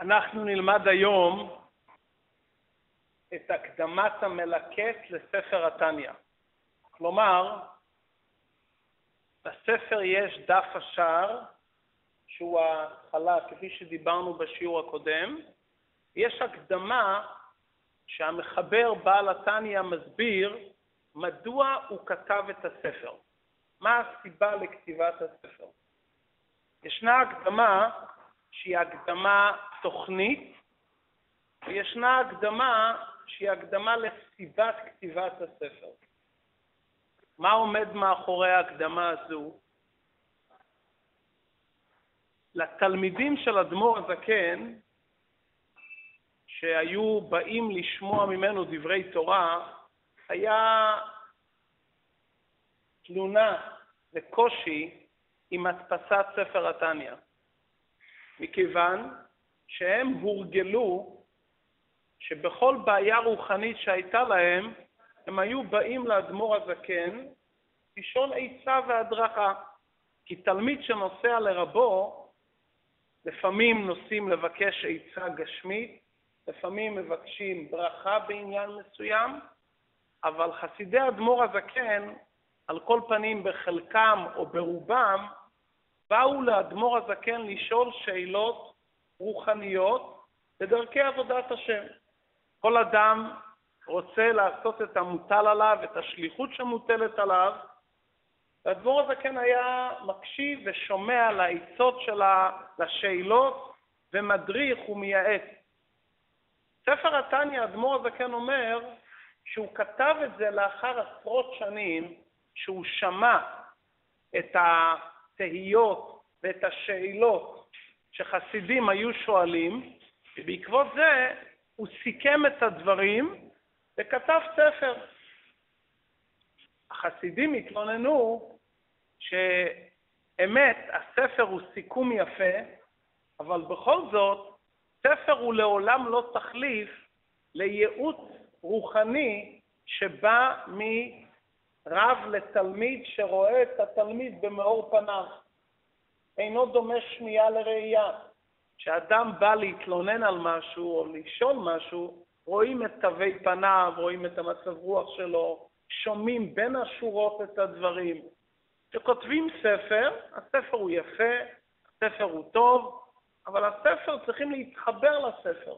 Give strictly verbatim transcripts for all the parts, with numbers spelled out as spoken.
אנחנו נלמד היום את הקדמת המלקט לספר התניא. כלומר, בספר יש דף השער, שהוא ההתחלה, כפי שדיברנו בשיעור הקודם. יש הקדמה שהמחבר בעל התניא מסביר מדוע הוא כתב את הספר. מה הסיבה לכתיבת הספר? ישנה הקדמה שהיא הקדמה תוכנית, וישנה הקדמה שהיא הקדמה לסיבת כתיבת הספר. מה עומד מאחורי ההקדמה הזו? לתלמידים של אדמור הזקן, שהיו באים לשמוע ממנו דברי תורה, היה תלונה וקושי עם הדפסת ספר התניא, מכיוון שהם הורגלו שבכל בעיה רוחנית שהייתה להם, הם היו באים לאדמור הזקן לשאול עצה והדרכה, כי תלמיד שנוסע לרבו, לפעמים נוסעים לבקש עצה גשמית, לפעמים מבקשים ברכה בעניין מסוים, אבל חסידי אדמור הזקן, על כל פנים בחלקם או ברובם, באו לאדמור הזקן לשאול שאלות רוחניות בדרכי עבודת השם. כל אדם רוצה לעשות את המוטל עליו, את השליחות שמוטלת עליו, והאדמו"ר הזקן היה מקשיב ושומע לעצות שלה, לשאלות, ומדריך ומייעץ. ספר התניא, האדמו"ר הזקן אומר שהוא כתב את זה לאחר עשרות שנים, שהוא שמע את התהיות ואת השאלות שחסידים היו שואלים, ובעקבות זה הוא סיכם את הדברים וכתב ספר. החסידים התלוננו שאמת הספר הוא סיכום יפה, אבל בכל זאת ספר הוא לעולם לא תחליף לייעוץ רוחני שבא מרב לתלמיד שרואה את התלמיד במאור פניו. אינו דומה שמיעה לראייה. כשאדם בא להתלונן על משהו או לשאול משהו, רואים את תווי פניו, רואים את המצב רוח שלו, שומעים בין השורות את הדברים. כשכותבים ספר, הספר הוא יפה, הספר הוא טוב, אבל הספר צריכים להתחבר לספר.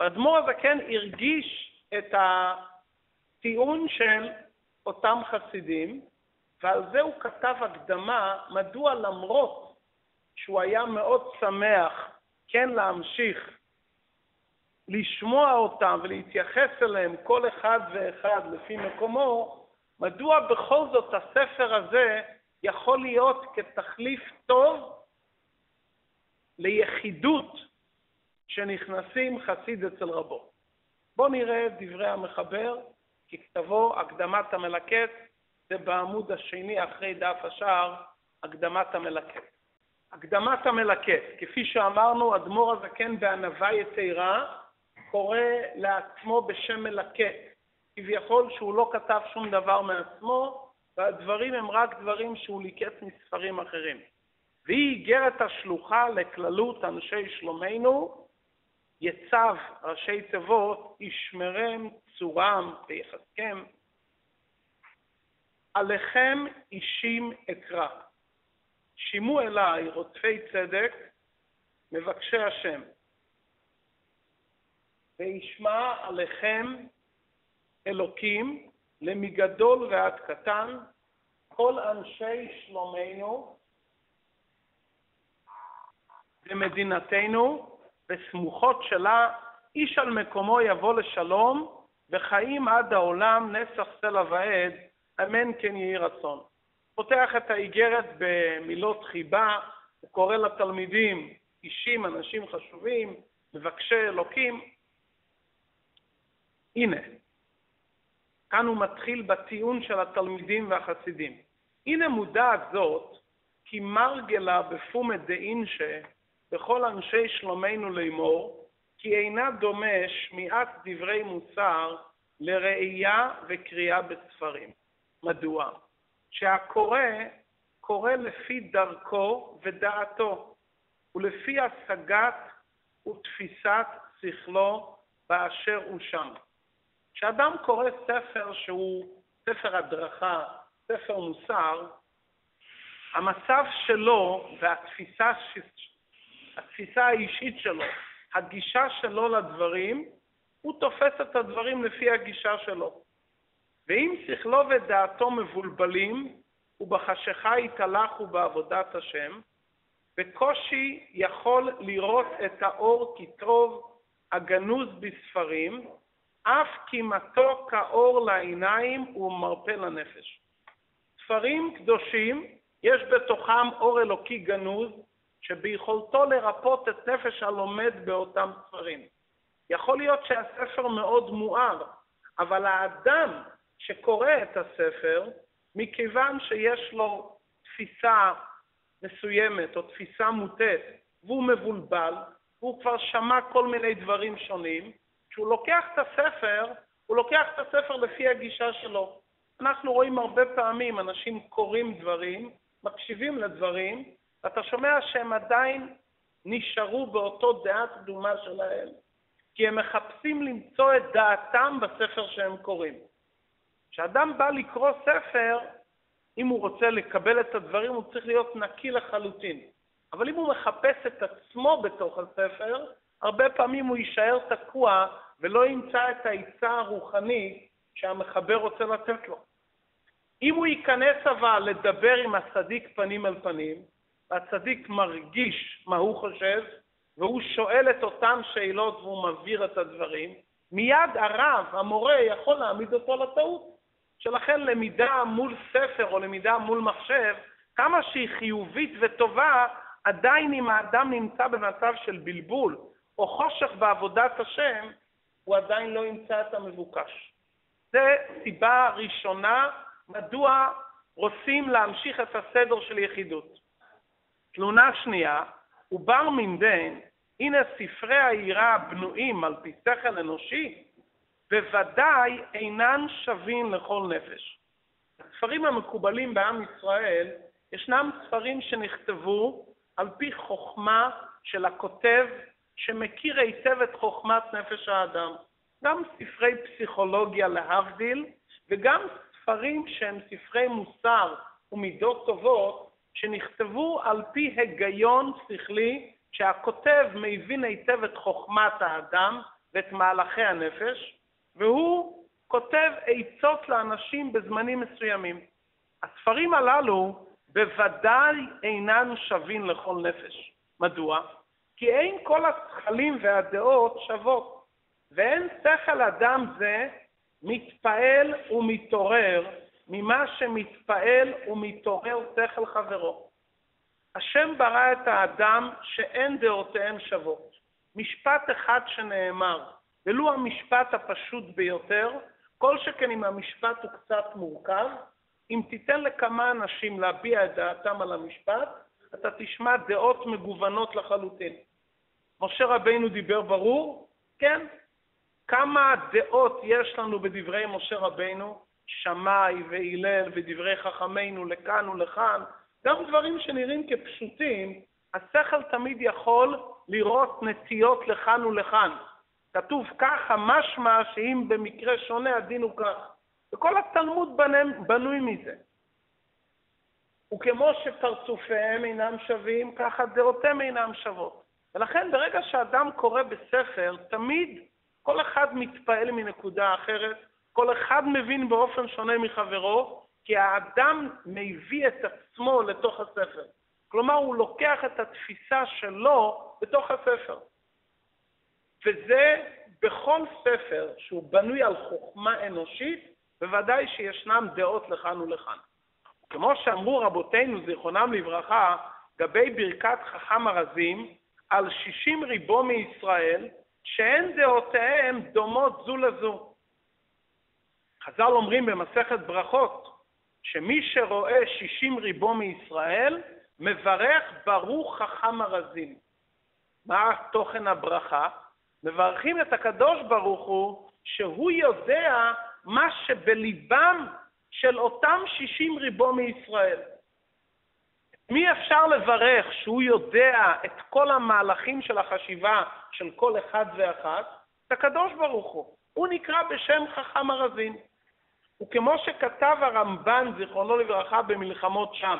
והאדמו"ר הזקן הרגיש את הטיעון של אותם חסידים, ועל זה הוא כתב הקדמה מדוע למרות שהוא היה מאוד שמח כן להמשיך לשמוע אותם ולהתייחס אליהם כל אחד ואחד לפי מקומו, מדוע בכל זאת הספר הזה יכול להיות כתחליף טוב ליחידות שנכנסים חסיד אצל רבו. בואו נראה את דברי המחבר, ככתבו הקדמת המלקט, זה בעמוד השני אחרי דף השער, הקדמת המלקט. הקדמת המלקט, כפי שאמרנו, אדמור הזקן בענווה יתרה, קורא לעצמו בשם מלקט, כביכול שהוא לא כתב שום דבר מעצמו, והדברים הם רק דברים שהוא ליקט מספרים אחרים. והיא איגרת השלוחה לכללות אנשי שלומנו, יצב ראשי תיבות, ישמרם, צורם ויחזקם. עליכם אישים אקרא. שימו אליי רודפי צדק, מבקשי השם. וישמע עליכם אלוקים, למגדול ועד קטן, כל אנשי שלומנו ומדינתנו, בסמוכות שלה, איש על מקומו יבוא לשלום, וחיים עד העולם נצח סלע ועד, אמן כן יהי רצון. פותח את האיגרת במילות חיבה, הוא קורא לתלמידים אישים, אנשים חשובים, מבקשי אלוקים. הנה, כאן הוא מתחיל בטיעון של התלמידים והחסידים. הנה מודעת זאת, כי מרגלה בפומת דאינשה, בכל אנשי שלומנו לאמור, כי אינה דומה שמיעת דברי מוסר לראייה וקריאה בספרים. מדוע? שהקורא קורא לפי דרכו ודעתו, ולפי השגת ותפיסת שכלו באשר הוא שם. כשאדם קורא ספר שהוא ספר הדרכה, ספר מוסר, המצב שלו והתפיסה התפיסה האישית שלו, הגישה שלו לדברים, הוא תופס את הדברים לפי הגישה שלו. ואם שכלו ודעתו מבולבלים, ובחשכה יתהלך ובעבודת השם, בקושי יכול לראות את האור כטוב הגנוז בספרים, אף כמעטו כאור לעיניים ומרפא לנפש. ספרים קדושים, יש בתוכם אור אלוקי גנוז, שביכולתו לרפות את נפש הלומד באותם ספרים. יכול להיות שהספר מאוד מואר, אבל האדם שקורא את הספר, מכיוון שיש לו תפיסה מסוימת או תפיסה מוטעת, והוא מבולבל, והוא כבר שמע כל מיני דברים שונים, כשהוא לוקח את הספר, הוא לוקח את הספר לפי הגישה שלו. אנחנו רואים הרבה פעמים אנשים קוראים דברים, מקשיבים לדברים, ואתה שומע שהם עדיין נשארו באותו דעה קדומה שלהם, כי הם מחפשים למצוא את דעתם בספר שהם קוראים. כשאדם בא לקרוא ספר, אם הוא רוצה לקבל את הדברים, הוא צריך להיות נקי לחלוטין. אבל אם הוא מחפש את עצמו בתוך הספר, הרבה פעמים הוא יישאר תקוע ולא ימצא את העיצה הרוחני שהמחבר רוצה לתת לו. אם הוא ייכנס אבל לדבר עם הצדיק פנים על פנים, הצדיק מרגיש מה הוא חושב, והוא שואל את אותן שאלות והוא מבהיר את הדברים, מיד הרב, המורה, יכול להעמיד אותו לטעות. שלכן למידה מול ספר או למידה מול מחשב, כמה שהיא חיובית וטובה, עדיין אם האדם נמצא במצב של בלבול או חושך בעבודת השם, הוא עדיין לא ימצא את המבוקש. זו סיבה ראשונה מדוע רוצים להמשיך את הסדר של יחידות. תלונה שנייה, ובר ממדין, הנה ספרי העירה בנויים על פי שכל אנושי, בוודאי אינן שווים לכל נפש. הספרים המקובלים בעם ישראל, ישנם ספרים שנכתבו על פי חוכמה של הכותב, שמכיר היטב את חוכמת נפש האדם. גם ספרי פסיכולוגיה להבדיל, וגם ספרים שהם ספרי מוסר ומידות טובות, שנכתבו על פי היגיון שכלי, שהכותב מבין היטב את חוכמת האדם ואת מהלכי הנפש, והוא כותב עצות לאנשים בזמנים מסוימים. הספרים הללו בוודאי אינם שווים לכל נפש. מדוע? כי אין כל השכלים והדעות שוות, ואין שכל אדם זה מתפעל ומתעורר, ממה שמתפעל ומתעורר שכל חברו. השם ברא את האדם שאין דעותיהם שוות. משפט אחד שנאמר, ולו המשפט הפשוט ביותר, כל שכן אם המשפט הוא קצת מורכב, אם תיתן לכמה אנשים להביע את דעתם על המשפט, אתה תשמע דעות מגוונות לחלוטין. משה רבנו דיבר ברור? כן. כמה דעות יש לנו בדברי משה רבנו? שמאי והלל ודברי חכמינו לכאן ולכאן, גם דברים שנראים כפשוטים, השכל תמיד יכול לראות נטיות לכאן ולכאן. כתוב ככה, משמע שאם במקרה שונה הדין הוא כך. וכל התלמוד בנוי מזה. וכמו שפרצופיהם אינם שווים, ככה דעותיהם אינם שוות. ולכן ברגע שאדם קורא בספר, תמיד כל אחד מתפעל מנקודה אחרת, כל אחד מבין באופן שונה מחברו, כי האדם מביא את עצמו לתוך הספר. כלומר, הוא לוקח את התפיסה שלו בתוך הספר. וזה בכל ספר שהוא בנוי על חוכמה אנושית, בוודאי שישנם דעות לכאן ולכאן. כמו שאמרו רבותינו זיכרונם לברכה, גבי ברכת חכם הרזים, על שישים ריבו מישראל, שאין דעותיהם דומות זו לזו. חז"ל אומרים במסכת ברכות, שמי שרואה שישים ריבו מישראל, מברך ברוך חכם הרזים. מה תוכן הברכה? מברכים את הקדוש ברוך הוא, שהוא יודע מה שבליבם של אותם שישים ריבו מישראל. מי אפשר לברך שהוא יודע את כל המהלכים של החשיבה של כל אחד ואחת? את הקדוש ברוך הוא. הוא נקרא בשם חכם הרזין. וכמו שכתב הרמב"ן, זיכרונו לברכה, במלחמות שם,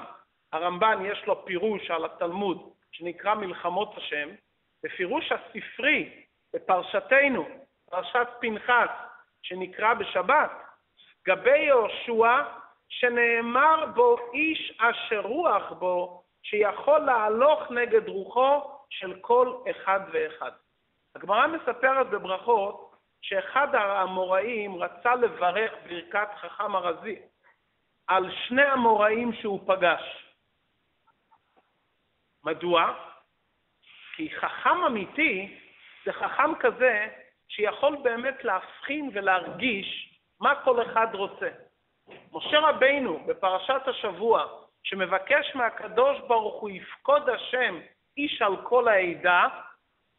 הרמב"ן יש לו פירוש על התלמוד שנקרא מלחמות השם, בפירוש הספרי בפרשתנו, פרשת פנחס, שנקרא בשבת, גבי יהושע שנאמר בו איש אשר רוח בו, שיכול להלוך נגד רוחו של כל אחד ואחד. הגמרא מספרת בברכות שאחד האמוראים רצה לברך ברכת חכם הרזי על שני האמוראים שהוא פגש. מדוע? כי חכם אמיתי זה חכם כזה שיכול באמת להבחין ולהרגיש מה כל אחד רוצה. משה רבנו בפרשת השבוע שמבקש מהקדוש ברוך הוא יפקוד השם איש על כל העדה,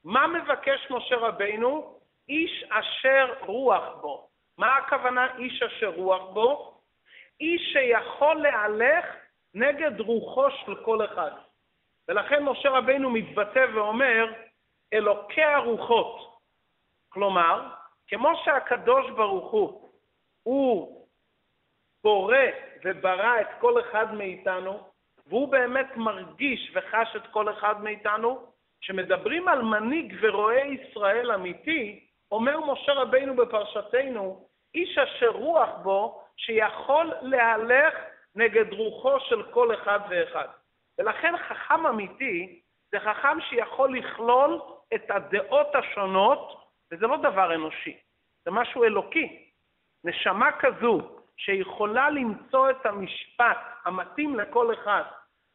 מה מבקש משה רבנו? איש אשר רוח בו. מה הכוונה איש אשר רוח בו? איש שיכול להלך נגד רוחו של כל אחד. ולכן משה רבנו מתבטא ואומר אלוקי הרוחות. כלומר, כמו שהקדוש ברוך הוא, הוא בורא וברא את כל אחד מאיתנו, והוא באמת מרגיש וחש את כל אחד מאיתנו, כשמדברים על מנהיג ורועה ישראל אמיתי, אומר משה רבנו בפרשתנו, איש אשר רוח בו שיכול להלך נגד רוחו של כל אחד ואחד. ולכן חכם אמיתי זה חכם שיכול לכלול את הדעות השונות, וזה לא דבר אנושי, זה משהו אלוקי. נשמה כזו שיכולה למצוא את המשפט המתאים לכל אחד,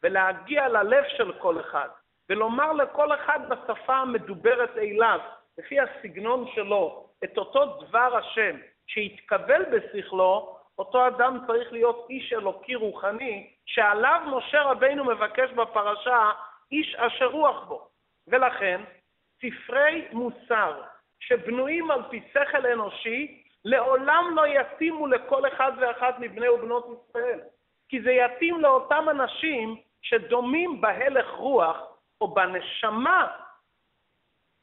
ולהגיע ללב של כל אחד, ולומר לכל אחד בשפה המדוברת אליו, לפי הסגנון שלו, את אותו דבר השם שהתקבל בשכלו, אותו אדם צריך להיות איש אלוקי רוחני, שעליו משה רבנו מבקש בפרשה, איש אשר רוח בו. ולכן, ספרי מוסר שבנויים על פי שכל אנושי, לעולם לא יתאימו לכל אחד ואחת מבני ובנות ישראל. כי זה יתאים לאותם אנשים שדומים בהלך רוח, או בנשמה,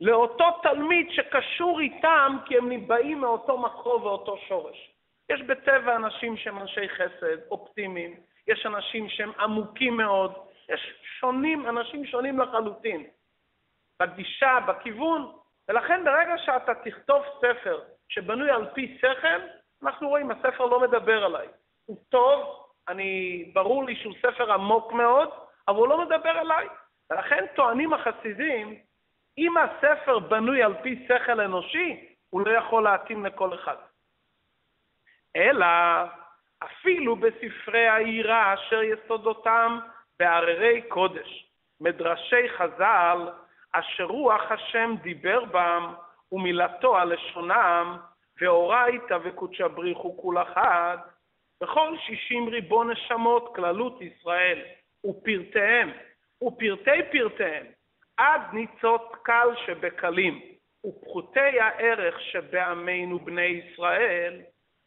לאותו תלמיד שקשור איתם, כי הם ניבאים מאותו מקור ואותו שורש. יש בטבע אנשים שהם אנשי חסד, אופטימיים, יש אנשים שהם עמוקים מאוד, יש שונים, אנשים שונים לחלוטין, בגישה, בכיוון, ולכן ברגע שאתה תכתוב ספר שבנוי על פי שכל, אנחנו רואים, הספר לא מדבר עליי. הוא טוב, אני, ברור לי שהוא ספר עמוק מאוד, אבל הוא לא מדבר עליי. ולכן טוענים החסידים, אם הספר בנוי על פי שכל אנושי, הוא לא יכול להתאים לכל אחד. אלא אפילו בספרי העירה אשר יסודותם בהררי קודש, מדרשי חז"ל, אשר רוח השם דיבר בם, ומילתו על לשונם, ואורייתא וקודשא בריחו כול אחד, בכל שישים ריבון נשמות כללות ישראל, ופרטיהם, ופרטי פרטיהם, עד ניצות קל שבקלים, ופחותי הערך שבעמנו בני ישראל,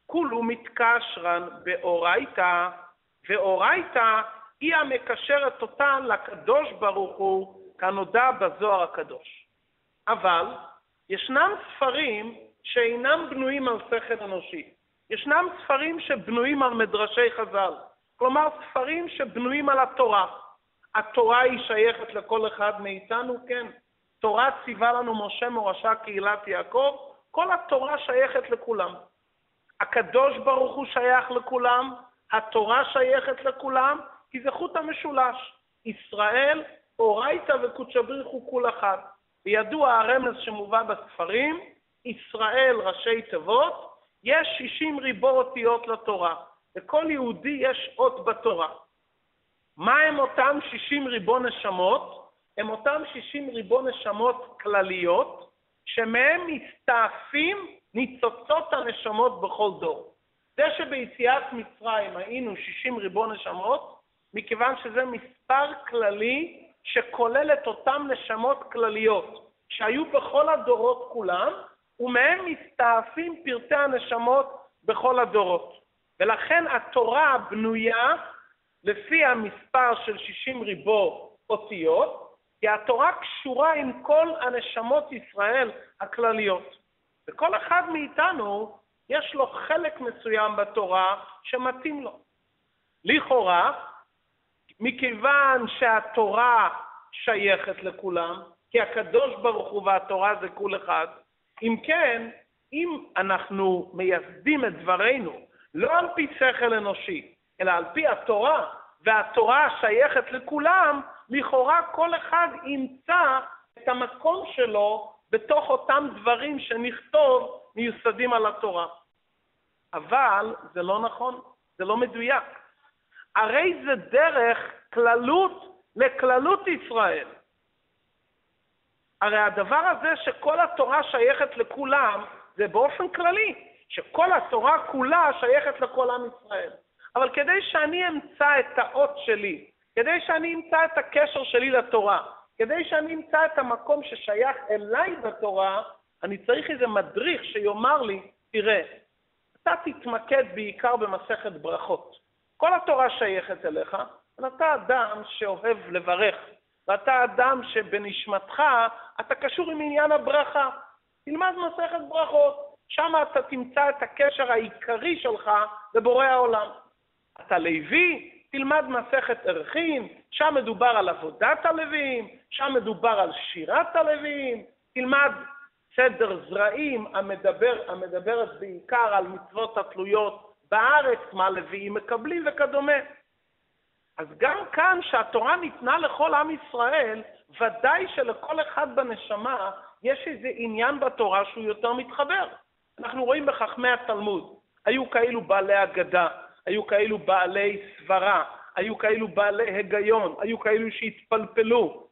כולו מתקשרן באורייתא, ואורייתא היא המקשרת אותן לקדוש ברוך הוא, כנודע בזוהר הקדוש. אבל ישנם ספרים שאינם בנויים על שכל אנושי. ישנם ספרים שבנויים על מדרשי חז"ל, כלומר ספרים שבנויים על התורה. התורה היא שייכת לכל אחד מאיתנו, כן. תורה ציווה לנו משה מורשה קהילת יעקב, כל התורה שייכת לכולם. הקדוש ברוך הוא שייך לכולם, התורה שייכת לכולם, כי זה חוט המשולש. ישראל, אורייתא וקודשא בריחו כול אחד. בידוע הרמז שמובא בספרים, ישראל ראשי תיבות, יש שישים ריבו אותיות לתורה, וכל יהודי יש אות בתורה. מה הם אותם שישים ריבון נשמות? הם אותם שישים ריבון נשמות כלליות, שמהם מסתעפים ניצוצות הנשמות בכל דור. זה שביציאת מצרים היינו שישים ריבון נשמות, מכיוון שזה מספר כללי שכולל את אותם נשמות כלליות, שהיו בכל הדורות כולם, ומהם מסתעפים פרטי הנשמות בכל הדורות. ולכן התורה בנויה לפי המספר של שישים ריבו אותיות, כי התורה קשורה עם כל הנשמות ישראל הכלליות. וכל אחד מאיתנו יש לו חלק מסוים בתורה שמתאים לו. לכאורה, מכיוון שהתורה שייכת לכולם, כי הקדוש ברוך הוא והתורה זה כל אחד, אם כן, אם אנחנו מייסדים את דברינו, לא על פי שכל אנושי, אלא על פי התורה, והתורה שייכת לכולם, לכאורה כל אחד ימצא את המקום שלו בתוך אותם דברים שנכתוב מיוסדים על התורה. אבל זה לא נכון, זה לא מדויק. הרי זה דרך כללות לכללות ישראל. הרי הדבר הזה שכל התורה שייכת לכולם, זה באופן כללי, שכל התורה כולה שייכת לכל עם ישראל. אבל כדי שאני אמצא את האות שלי, כדי שאני אמצא את הקשר שלי לתורה, כדי שאני אמצא את המקום ששייך אליי בתורה, אני צריך איזה מדריך שיאמר לי, תראה, אתה תתמקד בעיקר במסכת ברכות. כל התורה שייכת אליך, ואתה אדם שאוהב לברך, ואתה אדם שבנשמתך אתה קשור עם עניין הברכה. תלמד מסכת ברכות, שם אתה תמצא את הקשר העיקרי שלך לבורא העולם. אתה לוי, תלמד מסכת ערכים, שם מדובר על עבודת הלוויים, שם מדובר על שירת הלוויים, תלמד סדר זרעים המדבר, המדברת בעיקר על מצוות התלויות בארץ, מה הלוויים מקבלים וכדומה. אז גם כאן שהתורה ניתנה לכל עם ישראל, ודאי שלכל אחד בנשמה יש איזה עניין בתורה שהוא יותר מתחבר. אנחנו רואים בחכמי התלמוד, היו כאילו בעלי אגדה, היו כאילו בעלי סברה, היו כאילו בעלי היגיון, היו כאילו שהתפלפלו.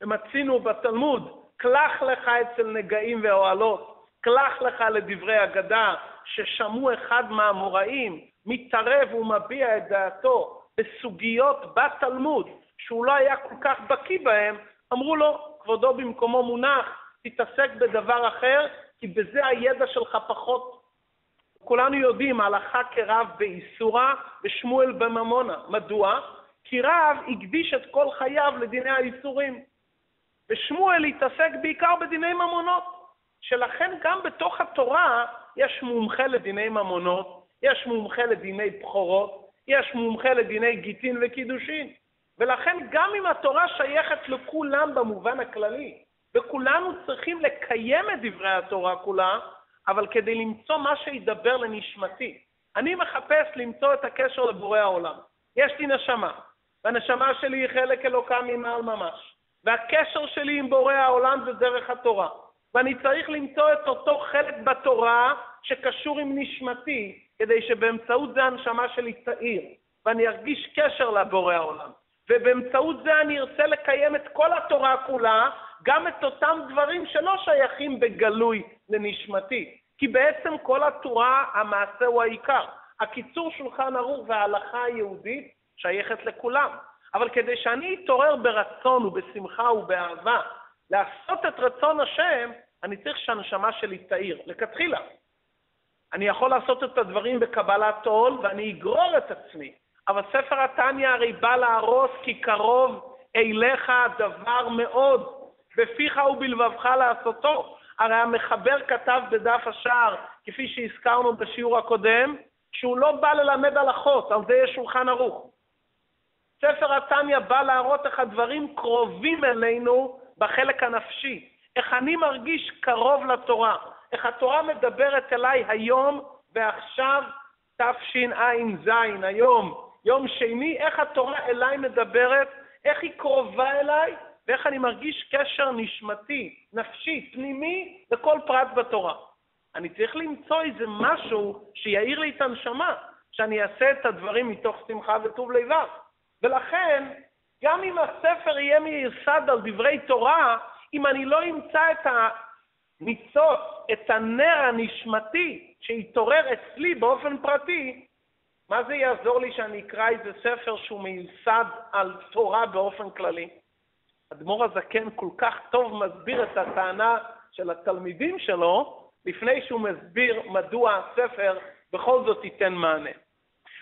ומצינו בתלמוד, קלח לך אצל נגעים ואוהלות, קלח לך לדברי אגדה, ששמעו אחד מהאמוראים, מתערב ומביע את דעתו בסוגיות בתלמוד, שהוא לא היה כל כך בקיא בהם, אמרו לו, כבודו במקומו מונח, תתעסק בדבר אחר, כי בזה הידע שלך פחות. כולנו יודעים, הלכה כרב באיסורה ושמואל בממונה. מדוע? כי רב הקדיש את כל חייו לדיני האיסורים. ושמואל התעסק בעיקר בדיני ממונות. שלכן גם בתוך התורה יש מומחה לדיני ממונות, יש מומחה לדיני בחורות, יש מומחה לדיני גיטין וקידושין. ולכן גם אם התורה שייכת לכולם במובן הכללי, וכולנו צריכים לקיים את דברי התורה כולה, אבל כדי למצוא מה שידבר לנשמתי, אני מחפש למצוא את הקשר לבורא העולם. יש לי נשמה, והנשמה שלי היא חלק אלוקה ממעל ממש, והקשר שלי עם בורא העולם זה דרך התורה, ואני צריך למצוא את אותו חלק בתורה שקשור עם נשמתי, כדי שבאמצעות זה הנשמה שלי תאיר, ואני ארגיש קשר לבורא העולם. ובאמצעות זה אני ארצה לקיים את כל התורה כולה, גם את אותם דברים שלא שייכים בגלוי לנשמתי. כי בעצם כל התורה, המעשה הוא העיקר. הקיצור שולחן ערוך וההלכה היהודית שייכת לכולם. אבל כדי שאני אתעורר ברצון ובשמחה ובאהבה, לעשות את רצון השם, אני צריך שהנשמה שלי תאיר. לכתחילה, אני יכול לעשות את הדברים בקבלת עול ואני אגרור את עצמי. אבל ספר התניא הרי בא להרוס, כי קרוב אליך הדבר מאוד, בפיך ובלבבך לעשותו. הרי המחבר כתב בדף השער, כפי שהזכרנו בשיעור הקודם, שהוא לא בא ללמד הלכות, על זה יש שולחן ערוך. ספר התניא בא להראות איך הדברים קרובים אלינו בחלק הנפשי, איך אני מרגיש קרוב לתורה, איך התורה מדברת אליי היום ועכשיו, תשע"ז, היום, יום שני, איך התורה אליי מדברת, איך היא קרובה אליי, ואיך אני מרגיש קשר נשמתי, נפשי, פנימי, לכל פרט בתורה. אני צריך למצוא איזה משהו שיעיר לי את הנשמה, שאני אעשה את הדברים מתוך שמחה וטוב לבב. ולכן, גם אם הספר יהיה מיוסד על דברי תורה, אם אני לא אמצא את הניצוץ, את הנר הנשמתי, שהתעורר אצלי באופן פרטי, מה זה יעזור לי שאני אקרא איזה ספר שהוא מיוסד על תורה באופן כללי? אדמור הזקן כל כך טוב מסביר את הטענה של התלמידים שלו, לפני שהוא מסביר מדוע הספר בכל זאת ייתן מענה.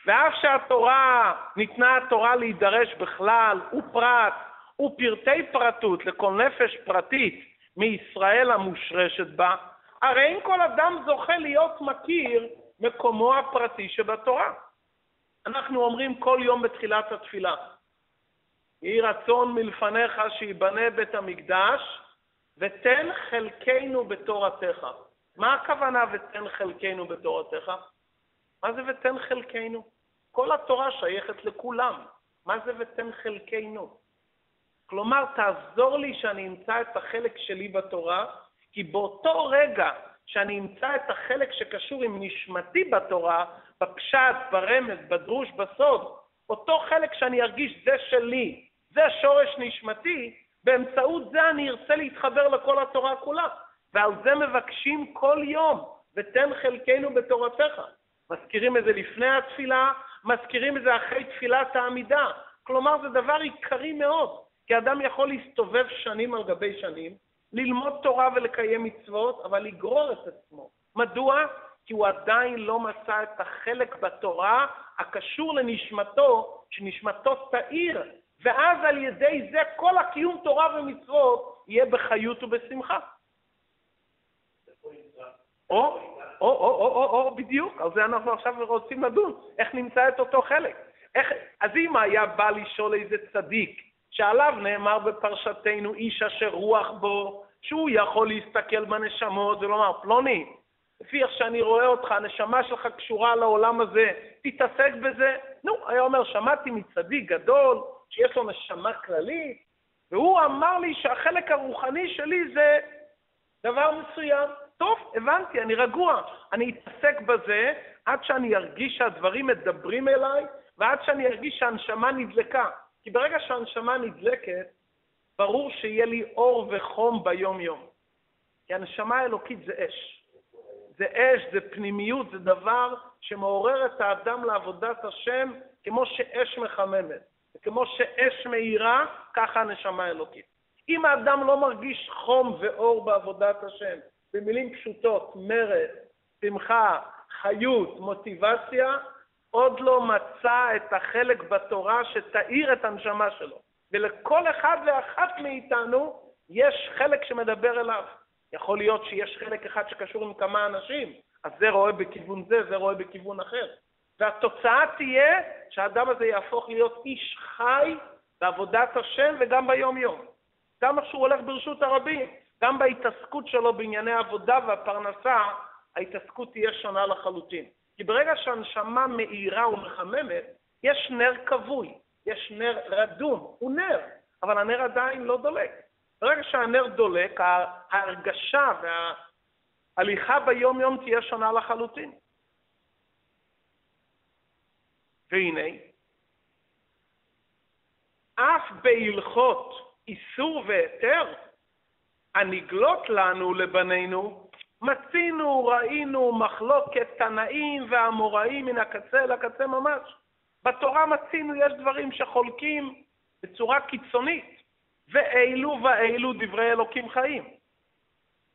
ואף שהתורה, ניתנה התורה להידרש בכלל ופרט, ופרטי פרטות לכל נפש פרטית מישראל המושרשת בה, הרי אין כל אדם זוכה להיות מכיר מקומו הפרטי שבתורה. אנחנו אומרים כל יום בתחילת התפילה, יהי רצון מלפניך שיבנה בית המקדש, ותן חלקנו בתורתך. מה הכוונה ותן חלקנו בתורתך? מה זה ותן חלקנו? כל התורה שייכת לכולם. מה זה ותן חלקנו? כלומר, תעזור לי שאני אמצא את החלק שלי בתורה, כי באותו רגע שאני אמצא את החלק שקשור עם נשמתי בתורה, בפשט, ברמז, בדרוש, בסוד, אותו חלק שאני ארגיש זה שלי, זה שורש נשמתי, באמצעות זה אני ארצה להתחבר לכל התורה כולה. ועל זה מבקשים כל יום, ותן חלקנו בתורתך. מזכירים את זה לפני התפילה, מזכירים את זה אחרי תפילת העמידה. כלומר, זה דבר עיקרי מאוד, כי אדם יכול להסתובב שנים על גבי שנים, ללמוד תורה ולקיים מצוות, אבל לגרור את עצמו. מדוע? כי הוא עדיין לא מצא את החלק בתורה הקשור לנשמתו, שנשמתו תאיר, ואז על ידי זה כל הקיום תורה ומצוות יהיה בחיות ובשמחה. או, או, או, או, או, בדיוק. אז אנחנו עכשיו רוצים לדון. איך נמצא את אותו חלק? איך... אז אם היה בא לשאול איזה צדיק, שעליו נאמר בפרשתנו איש אשר רוח בו, שהוא יכול להסתכל בנשמות ולומר, פלוני, לפי איך שאני רואה אותך, הנשמה שלך קשורה לעולם הזה, תתעסק בזה. נו, היה אומר, שמעתי מצדיק גדול, שיש לו נשמה כללית, והוא אמר לי שהחלק הרוחני שלי זה דבר מסוים. טוב, הבנתי, אני רגוע. אני אתעסק בזה עד שאני ארגיש שהדברים מדברים אליי, ועד שאני ארגיש שהנשמה נדלקה. כי ברגע שהנשמה נדלקת, ברור שיהיה לי אור וחום ביום-יום. כי הנשמה האלוקית זה אש. זה אש, זה פנימיות, זה דבר שמעורר את האדם לעבודת השם, כמו שאש מחממת. וכמו שאש מהירה, ככה הנשמה האלוקית. אם האדם לא מרגיש חום ואור בעבודת השם, במילים פשוטות, מרץ, שמחה, חיות, מוטיבציה, עוד לא מצא את החלק בתורה שתאיר את הנשמה שלו. ולכל אחד ואחת מאיתנו יש חלק שמדבר אליו. יכול להיות שיש חלק אחד שקשור עם כמה אנשים, אז זה רואה בכיוון זה, זה רואה בכיוון אחר. והתוצאה תהיה שהאדם הזה יהפוך להיות איש חי בעבודת השם וגם ביום יום. גם כשהוא הולך ברשות הרבים, גם בהתעסקות שלו בענייני העבודה והפרנסה, ההתעסקות תהיה שונה לחלוטין. כי ברגע שהנשמה מאירה ומחממת, יש נר כבוי, יש נר רדום, הוא נר, אבל הנר עדיין לא דולק. ברגע שהנר דולק, ההרגשה וההליכה ביום יום תהיה שונה לחלוטין. והנה, אף בהלכות איסור והיתר, הנגלות לנו לבנינו, מצינו, ראינו, מחלוקת תנאים והאמוראים מן הקצה אל הקצה ממש. בתורה מצינו, יש דברים שחולקים בצורה קיצונית, ואילו ואילו דברי אלוקים חיים.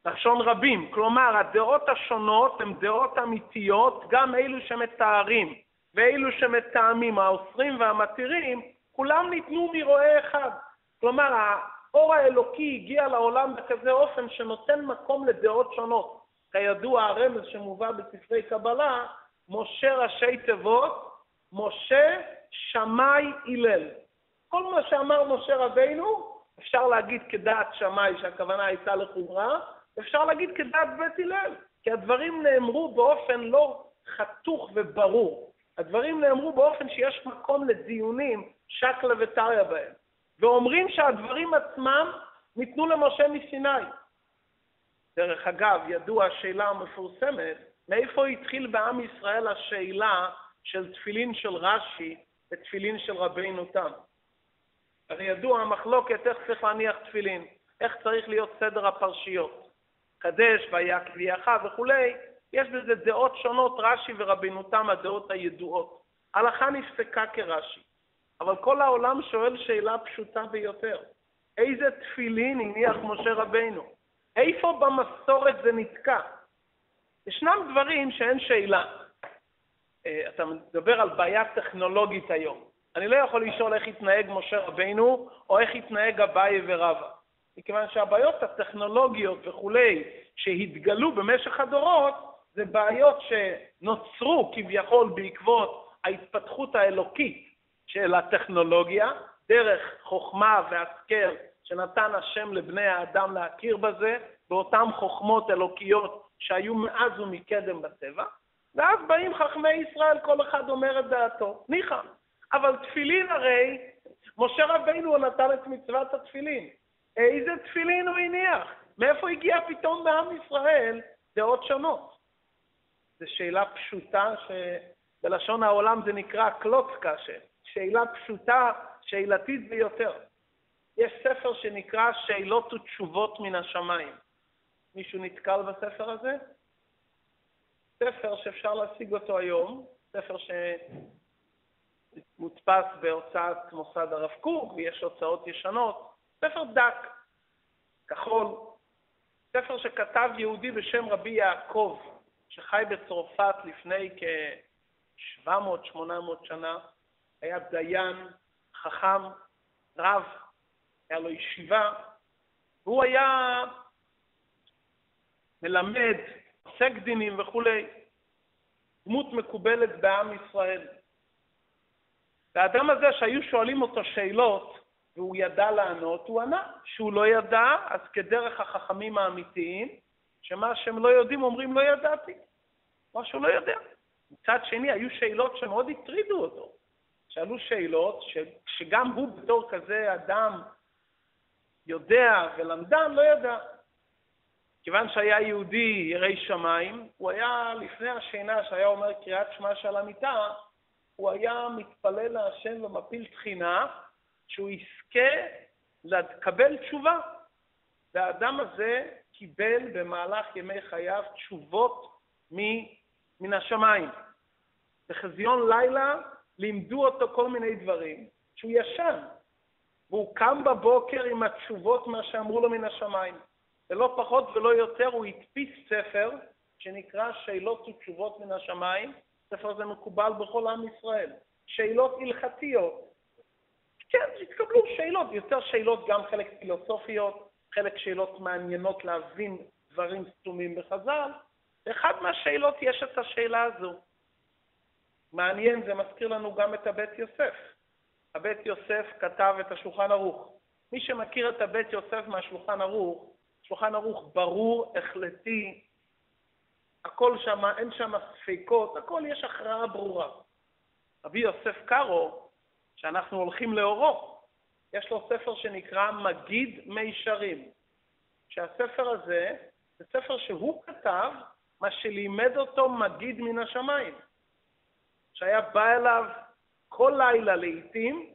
לשון רבים, כלומר הדעות השונות הן דעות אמיתיות, גם אלו שמתארים ואלו שמתאמים, האוסרים והמתירים, כולם ניתנו מרואה אחד. כלומר, האור האלוקי הגיע לעולם בכזה אופן שנותן מקום לדעות שונות. כידוע, הרמז שמובא בספרי קבלה, משה ראשי תיבות, משה, שמאי, הלל. כל מה שאמר משה רבנו, אפשר להגיד כדעת שמאי, שהכוונה הייתה לחומרה, אפשר להגיד כדעת בית הלל, כי הדברים נאמרו באופן לא חתוך וברור. הדברים נאמרו באופן שיש מקום לדיונים, שקלה וטריה בהם. ואומרים שהדברים עצמם ניתנו למשה מסיני. דרך אגב, ידוע השאלה המפורסמת, מאיפה התחיל בעם ישראל השאלה של תפילין של רש"י ותפילין של רבנו תם? הרי ידוע המחלוקת איך צריך להניח תפילין, איך צריך להיות סדר הפרשיות. קדש, ויקח ויחה וכו'. יש בזה דעות שונות, רש"י ורבנו תם, הדעות הידועות. הלכה נפסקה כרש"י. אבל כל העולם שואל שאלה פשוטה ביותר. איזה תפילין הניח משה רבנו? איפה במסורת זה נתקע? ישנם דברים שאין שאלה. אתה מדבר על בעיה טכנולוגית היום. אני לא יכול לשאול איך התנהג משה רבנו, או איך התנהג אביי ורבא. מכיוון שהבעיות הטכנולוגיות וכולי, שהתגלו במשך הדורות, זה בעיות שנוצרו כביכול בעקבות ההתפתחות האלוקית של הטכנולוגיה, דרך חוכמה והשכל שנתן השם לבני האדם להכיר בזה, באותן חוכמות אלוקיות שהיו מאז ומקדם בטבע, ואז באים חכמי ישראל, כל אחד אומר את דעתו, ניחא. אבל תפילין הרי, משה רבנו נתן את מצוות התפילין. איזה תפילין הוא הניח? מאיפה הגיע פתאום בעם ישראל דעות שונות? זו שאלה פשוטה שבלשון העולם זה נקרא קלוץ קשה. שאלה פשוטה, שאלתית ביותר. יש ספר שנקרא שאלות ותשובות מן השמיים. מישהו נתקל בספר הזה? ספר שאפשר להשיג אותו היום, ספר שמודפס בהוצאת מוסד הרב קוק, ויש הוצאות ישנות, ספר דק, כחול, ספר שכתב יהודי בשם רבי יעקב, שחי בצרפת לפני כ-שבע מאות שמונה מאות שנה, היה דיין, חכם, רב, היה לו ישיבה, והוא היה מלמד, פסק דינים וכולי, דמות מקובלת בעם ישראל. האדם הזה שהיו שואלים אותו שאלות, והוא ידע לענות, הוא ענה. שהוא לא ידע, אז כדרך החכמים האמיתיים, שמה שהם לא יודעים אומרים לא ידעתי. מה שהוא לא יודע. מצד שני, היו שאלות שמאוד הטרידו אותו. שאלו שאלות ש... שגם הוא בתור כזה אדם יודע ולמדן לא ידע. כיוון שהיה יהודי ירא שמיים, הוא היה לפני השינה שהיה אומר קריאת שמע שעל המיטה, הוא היה מתפלל להשם ומפיל תחינה, שהוא יזכה לקבל תשובה. והאדם הזה קיבל במהלך ימי חייו תשובות מן השמיים. בחזיון לילה לימדו אותו כל מיני דברים, שהוא ישן, והוא קם בבוקר עם התשובות מה שאמרו לו מן השמיים. ולא פחות ולא יותר, הוא הדפיס ספר שנקרא שאלות ותשובות מן השמיים. הספר הזה מקובל בכל עם ישראל. שאלות הלכתיות. כן, התקבלו שאלות, יותר שאלות גם חלק פילוסופיות, חלק שאלות מעניינות להבין דברים סתומים בחז"ל. אחד מהשאלות יש את השאלה הזו. מעניין, זה מזכיר לנו גם את הבית יוסף. הבית יוסף כתב את השולחן ערוך. מי שמכיר את הבית יוסף מהשולחן ערוך, שולחן ערוך ברור, החלטי, הכל שם, אין שם ספקות, הכל יש הכרעה ברורה. רבי יוסף קארו, שאנחנו הולכים לאורו, יש לו ספר שנקרא מגיד מישרים, שהספר הזה, זה ספר שהוא כתב, מה שלימד אותו מגיד מן השמיים, שהיה בא אליו כל לילה לעתים,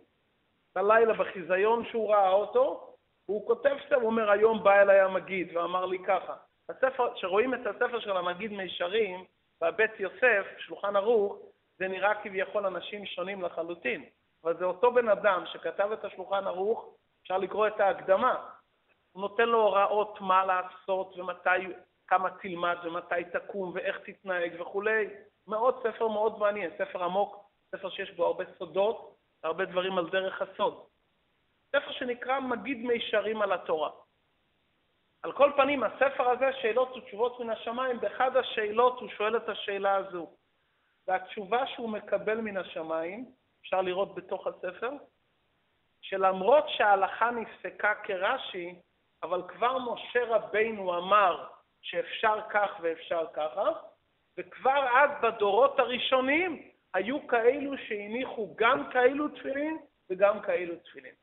בלילה בחיזיון שהוא ראה אותו, הוא כותב סתם, הוא אומר, היום בא אליי המגיד, ואמר לי ככה. הספר, שרואים את הספר של המגיד מישרים, בבית יוסף, שולחן ערוך, זה נראה כביכול אנשים שונים לחלוטין. אבל זה אותו בן אדם שכתב את השולחן ערוך, אפשר לקרוא את ההקדמה. הוא נותן לו הוראות מה לעשות, ומתי, כמה תלמד, ומתי תקום, ואיך תתנהג וכו'. מאוד ספר מאוד מעניין, ספר עמוק, ספר שיש בו הרבה סודות, הרבה דברים על דרך הסוד. ספר שנקרא מגיד מישרים על התורה. על כל פנים, הספר הזה, שאלות ותשובות מן השמיים, באחד השאלות הוא שואל את השאלה הזו. והתשובה שהוא מקבל מן השמיים, אפשר לראות בתוך הספר, שלמרות שההלכה נפסקה כרש"י, אבל כבר משה רבנו אמר שאפשר כך ואפשר ככה, וכבר אז בדורות הראשונים היו כאלו שהניחו גם כאלו תפילין וגם כאלו תפילין.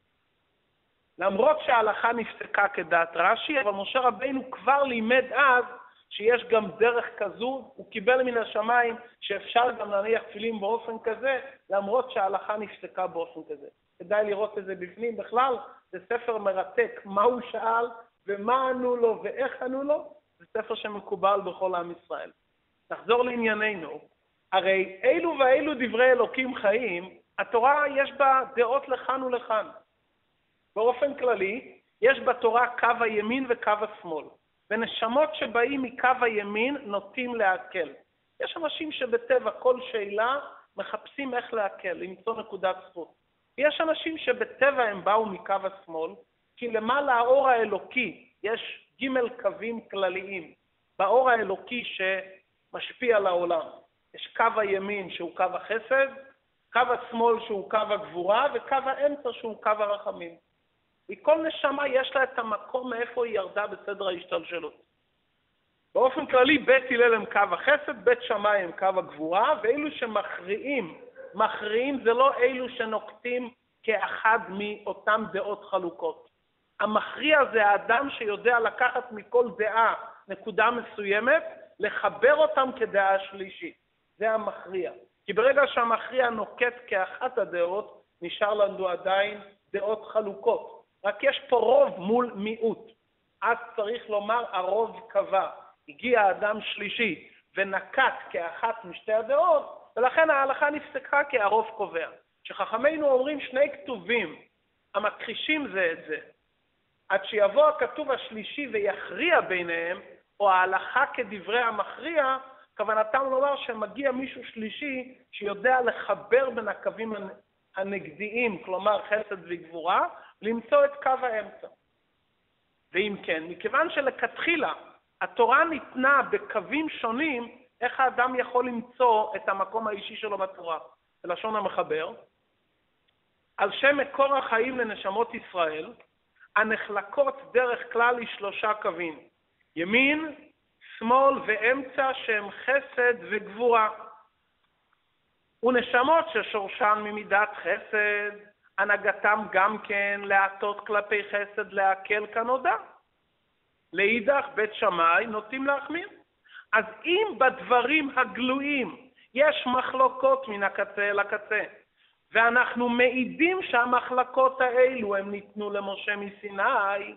למרות שההלכה נפסקה כדעת רש"י, אבל משה רבנו כבר לימד אז שיש גם דרך כזו, הוא קיבל מן השמיים שאפשר גם להניח תפילין באופן כזה, למרות שההלכה נפסקה באופן כזה. כדאי לראות את זה בפנים. בכלל, זה ספר מרתק, מה הוא שאל ומה ענו לו ואיך ענו לו, זה ספר שמקובל בכל עם ישראל. נחזור לענייננו. הרי אילו ואילו דברי אלוקים חיים, התורה יש בה דעות לכאן ולכאן. באופן כללי, יש בתורה קו הימין וקו השמאל. ונשמות שבאים מקו הימין נוטים להקל. יש אנשים שבטבע כל שאלה מחפשים איך להקל, למצוא נקודת זכות. יש אנשים שבטבע הם באו מקו השמאל, כי למעלה האור האלוקי, יש ג' קווים כלליים, באור האלוקי שמשפיע על העולם. יש קו הימין שהוא קו החסד, קו השמאל שהוא קו הגבורה, וקו האמצע שהוא קו הרחמים. מכל נשמה יש לה את המקום מאיפה היא ירדה בסדר ההשתלשלות. באופן כללי בית הלל הם קו החסד, בית שמאי הם קו הגבורה, ואילו שמכריעים, מכריעים זה לא אילו שנוקטים כאחד מאותם דעות חלוקות. המכריע זה האדם שיודע לקחת מכל דעה נקודה מסוימת, לחבר אותם כדעה שלישית. זה המכריע. כי ברגע שהמכריע נוקט כאחת הדעות, נשאר לנו עדיין דעות חלוקות. רק יש פה רוב מול מיעוט. אז צריך לומר הרוב קבע. הגיע אדם שלישי ונקט כאחת משתי הדעות, ולכן ההלכה נפסקה כהרוב קובע. שחכמינו אומרים שני כתובים, המכחישים זה את זה. עד שיבוא הכתוב השלישי ויכריע ביניהם, או ההלכה כדברי המכריע, כוונתם לומר שמגיע מישהו שלישי שיודע לחבר בין הקווים הנגדיים, כלומר חסד וגבורה, למצוא את קו האמצע. ואם כן, מכיוון שלכתחילה התורה ניתנה בקווים שונים, איך האדם יכול למצוא את המקום האישי שלו בתורה? בלשון המחבר, על שם מקור החיים לנשמות ישראל, הנחלקות דרך כלל לשלושה קווים, ימין, שמאל ואמצע שהם חסד וגבורה. ונשמות ששורשן ממידת חסד, הנהגתם גם כן להטות כלפי חסד, להקל כנודע. לאידך בית שמאי נוטים להחמיר. אז אם בדברים הגלויים יש מחלוקות מן הקצה אל הקצה, ואנחנו מעידים שהמחלקות האלו הם ניתנו למשה מסיני,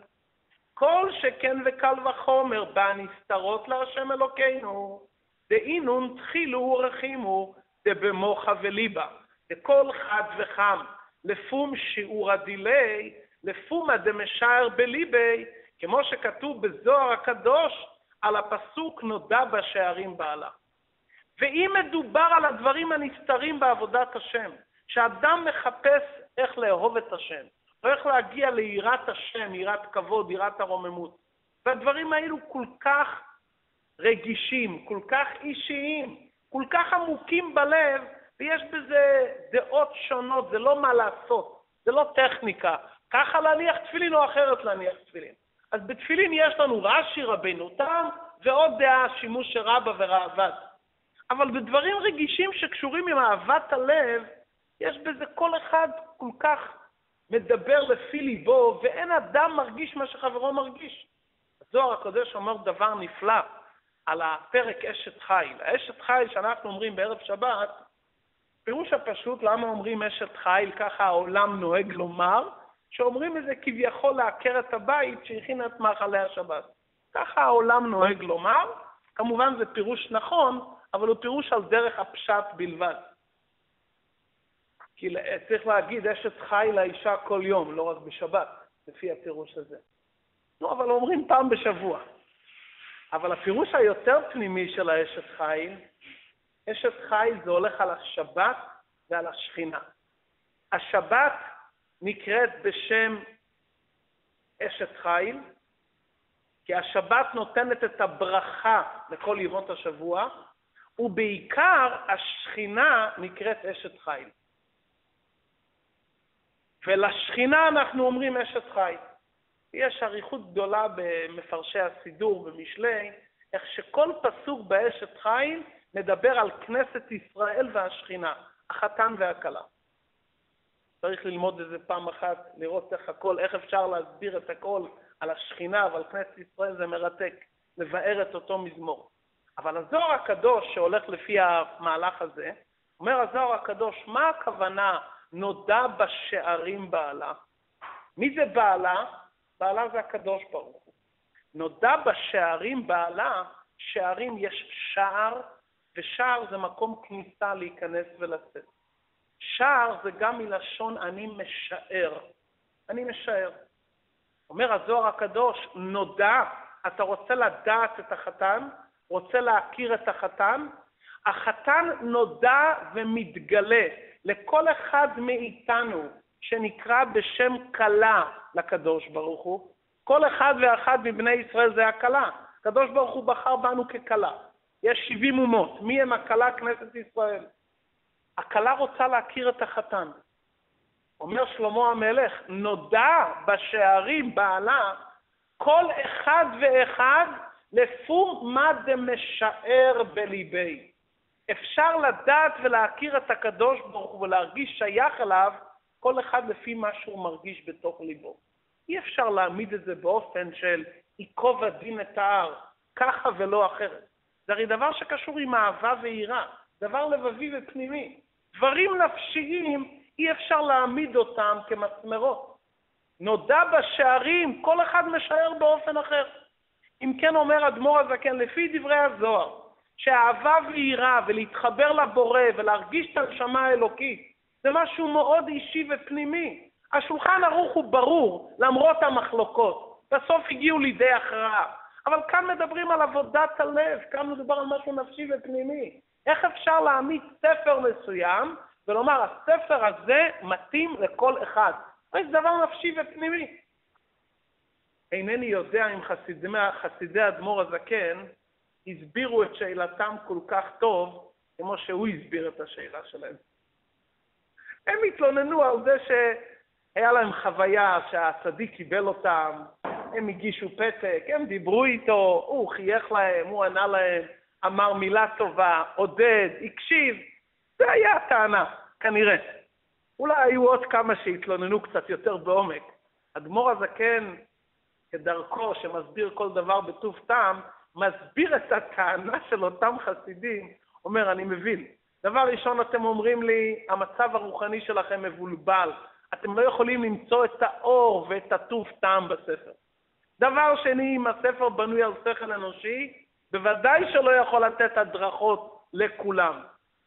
כל שכן וקל וחומר בהנסתרות להשם אלוקינו, דהינון תחילו ורחימו, דבמוחה וליבה, דכל חד וחם, לפום שיעור הדילי, לפומה דמשער בליבי, כמו שכתוב בזוהר הקדוש, על הפסוק נודע בשערים בעלה. ואם מדובר על הדברים הנסתרים בעבודת השם, שאדם מחפש איך לאהוב את השם, או איך להגיע ליראת השם, יראת כבוד, יראת הרוממות. והדברים האלו כל כך רגישים, כל כך אישיים, כל כך עמוקים בלב, ויש בזה דעות שונות, זה לא מה לעשות, זה לא טכניקה. ככה להניח תפילין או אחרת להניח תפילין. אז בתפילין יש לנו רש"י, רבנו תם, ועוד דעה, שימוש רבא וראב"ד. אבל בדברים רגישים שקשורים עם אהבת הלב, יש בזה כל אחד כל כך מדבר לפי ליבו, ואין אדם מרגיש מה שחברו מרגיש. הזוהר הקדוש אומר דבר נפלא על הפרק אשת חיל. האשת חיל שאנחנו אומרים בערב שבת, פירוש הפשוט למה אומרים אשת חיל, ככה העולם נוהג לומר, שאומרים איזה כביכול לעקרת הבית שהכינה את מאכלי השבת. ככה העולם נוהג לומר, כמובן זה פירוש נכון, אבל הוא פירוש על דרך הפשט בלבד. כי צריך להגיד, אשת חי לאישה כל יום, לא רק בשבת, לפי הפירוש הזה. נו, אבל אומרים פעם בשבוע. אבל הפירוש היותר פנימי של האשת חי, אשת חי זה הולך על השבת ועל השכינה. השבת נקראת בשם אשת חי, כי השבת נותנת את הברכה לכל ימות השבוע, ובעיקר השכינה נקראת אשת חי. ולשכינה אנחנו אומרים אשת חי. יש עריכות גדולה במפרשי הסידור ומשלי, איך שכל פסוק באשת חי מדבר על כנסת ישראל והשכינה, החתן והכלה. צריך ללמוד את זה פעם אחת, לראות איך הכל, איך אפשר להסביר את הכל על השכינה, אבל כנסת ישראל זה מרתק, לבאר את אותו מזמור. אבל הזוהר הקדוש שהולך לפי המהלך הזה, אומר הזוהר הקדוש, מה הכוונה נודע בשערים בעלה? מי זה בעלה? בעלה זה הקדוש ברוך הוא. נודע בשערים בעלה, שערים יש שער, ושער זה מקום כניסה להיכנס ולצאת. שער זה גם מלשון אני משער. אני משער. אומר הזוהר הקדוש, נודע, אתה רוצה לדעת את החתן, רוצה להכיר את החתן, החתן נודע ומתגלה לכל אחד מאיתנו שנקרא בשם קלה לקדוש ברוך הוא. כל אחד ואחד מבני ישראל זה הקלה. הקדוש ברוך הוא בחר בנו כקלה. יש שבעים אומות. מי הם הקלה? כנסת ישראל. הקלה רוצה להכיר את החתן. אומר שלמה המלך, נודע בשערים בעלה כל אחד ואחד לפור מה דמשער בליבי. אפשר לדעת ולהכיר את הקדוש ברוך הוא ולהרגיש שייך אליו, כל אחד לפי מה שהוא מרגיש בתוך ליבו. אי אפשר להעמיד את זה באופן של עיקוב הדין את ההר, ככה ולא אחרת. זה הרי דבר שקשור עם אהבה ועירה, דבר לבבי ופנימי. דברים נפשיים אי אפשר להעמיד אותם כמסמרות. נודע בשערים, כל אחד משער באופן אחר. אם כן אומר אדמור הזקן, לפי דברי הזוהר, שהאהבה ועירה ולהתחבר לבורא ולהרגיש את הנשמה האלוקית, זה משהו מאוד אישי ופנימי. השולחן ערוך הוא ברור, למרות המחלוקות. בסוף הגיעו לידי הכרעה. אבל כאן מדברים על עבודת הלב, כאן מדובר על משהו נפשי ופנימי. איך אפשר להעמיד ספר מסוים ולומר, הספר הזה מתאים לכל אחד? זה דבר נפשי ופנימי. אינני יודע אם חסידי, חסידי אדמור הזקן הסבירו את שאלתם כל כך טוב, כמו שהוא הסביר את השאלה שלהם. הם התלוננו על זה שהיה להם חוויה שהצדיק קיבל אותם, הם הגישו פתק, הם דיברו איתו, הוא חייך להם, הוא ענה להם, אמר מילה טובה, עודד, הקשיב. זה היה הטענה, כנראה. אולי היו עוד כמה שהתלוננו קצת יותר בעומק. אדמור הזקן, כדרכו שמסביר כל דבר בטוב טעם, מסביר את הטענה של אותם חסידים, אומר, אני מבין. דבר ראשון, אתם אומרים לי, המצב הרוחני שלכם מבולבל. אתם לא יכולים למצוא את האור ואת הטוב טעם בספר. דבר שני, אם הספר בנוי על שכל אנושי, בוודאי שלא יכול לתת הדרכות לכולם.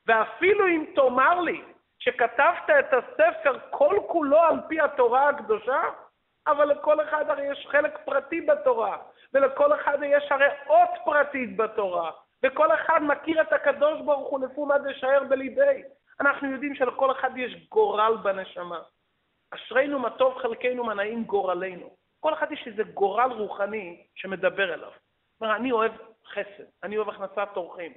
ואפילו אם תאמר לי שכתבת את הספר כל כולו על פי התורה הקדושה, אבל לכל אחד הרי יש חלק פרטי בתורה, ולכל אחד יש הרי אות פרטית בתורה, וכל אחד מכיר את הקדוש ברוך הוא לפום עד לשער בליבי. אנחנו יודעים שלכל אחד יש גורל בנשמה. אשרינו מה טוב חלקנו מה נעים גורלנו. כל אחד יש איזה גורל רוחני שמדבר אליו. זאת אומרת, אני אוהב חסד, אני אוהב הכנסת אורחים.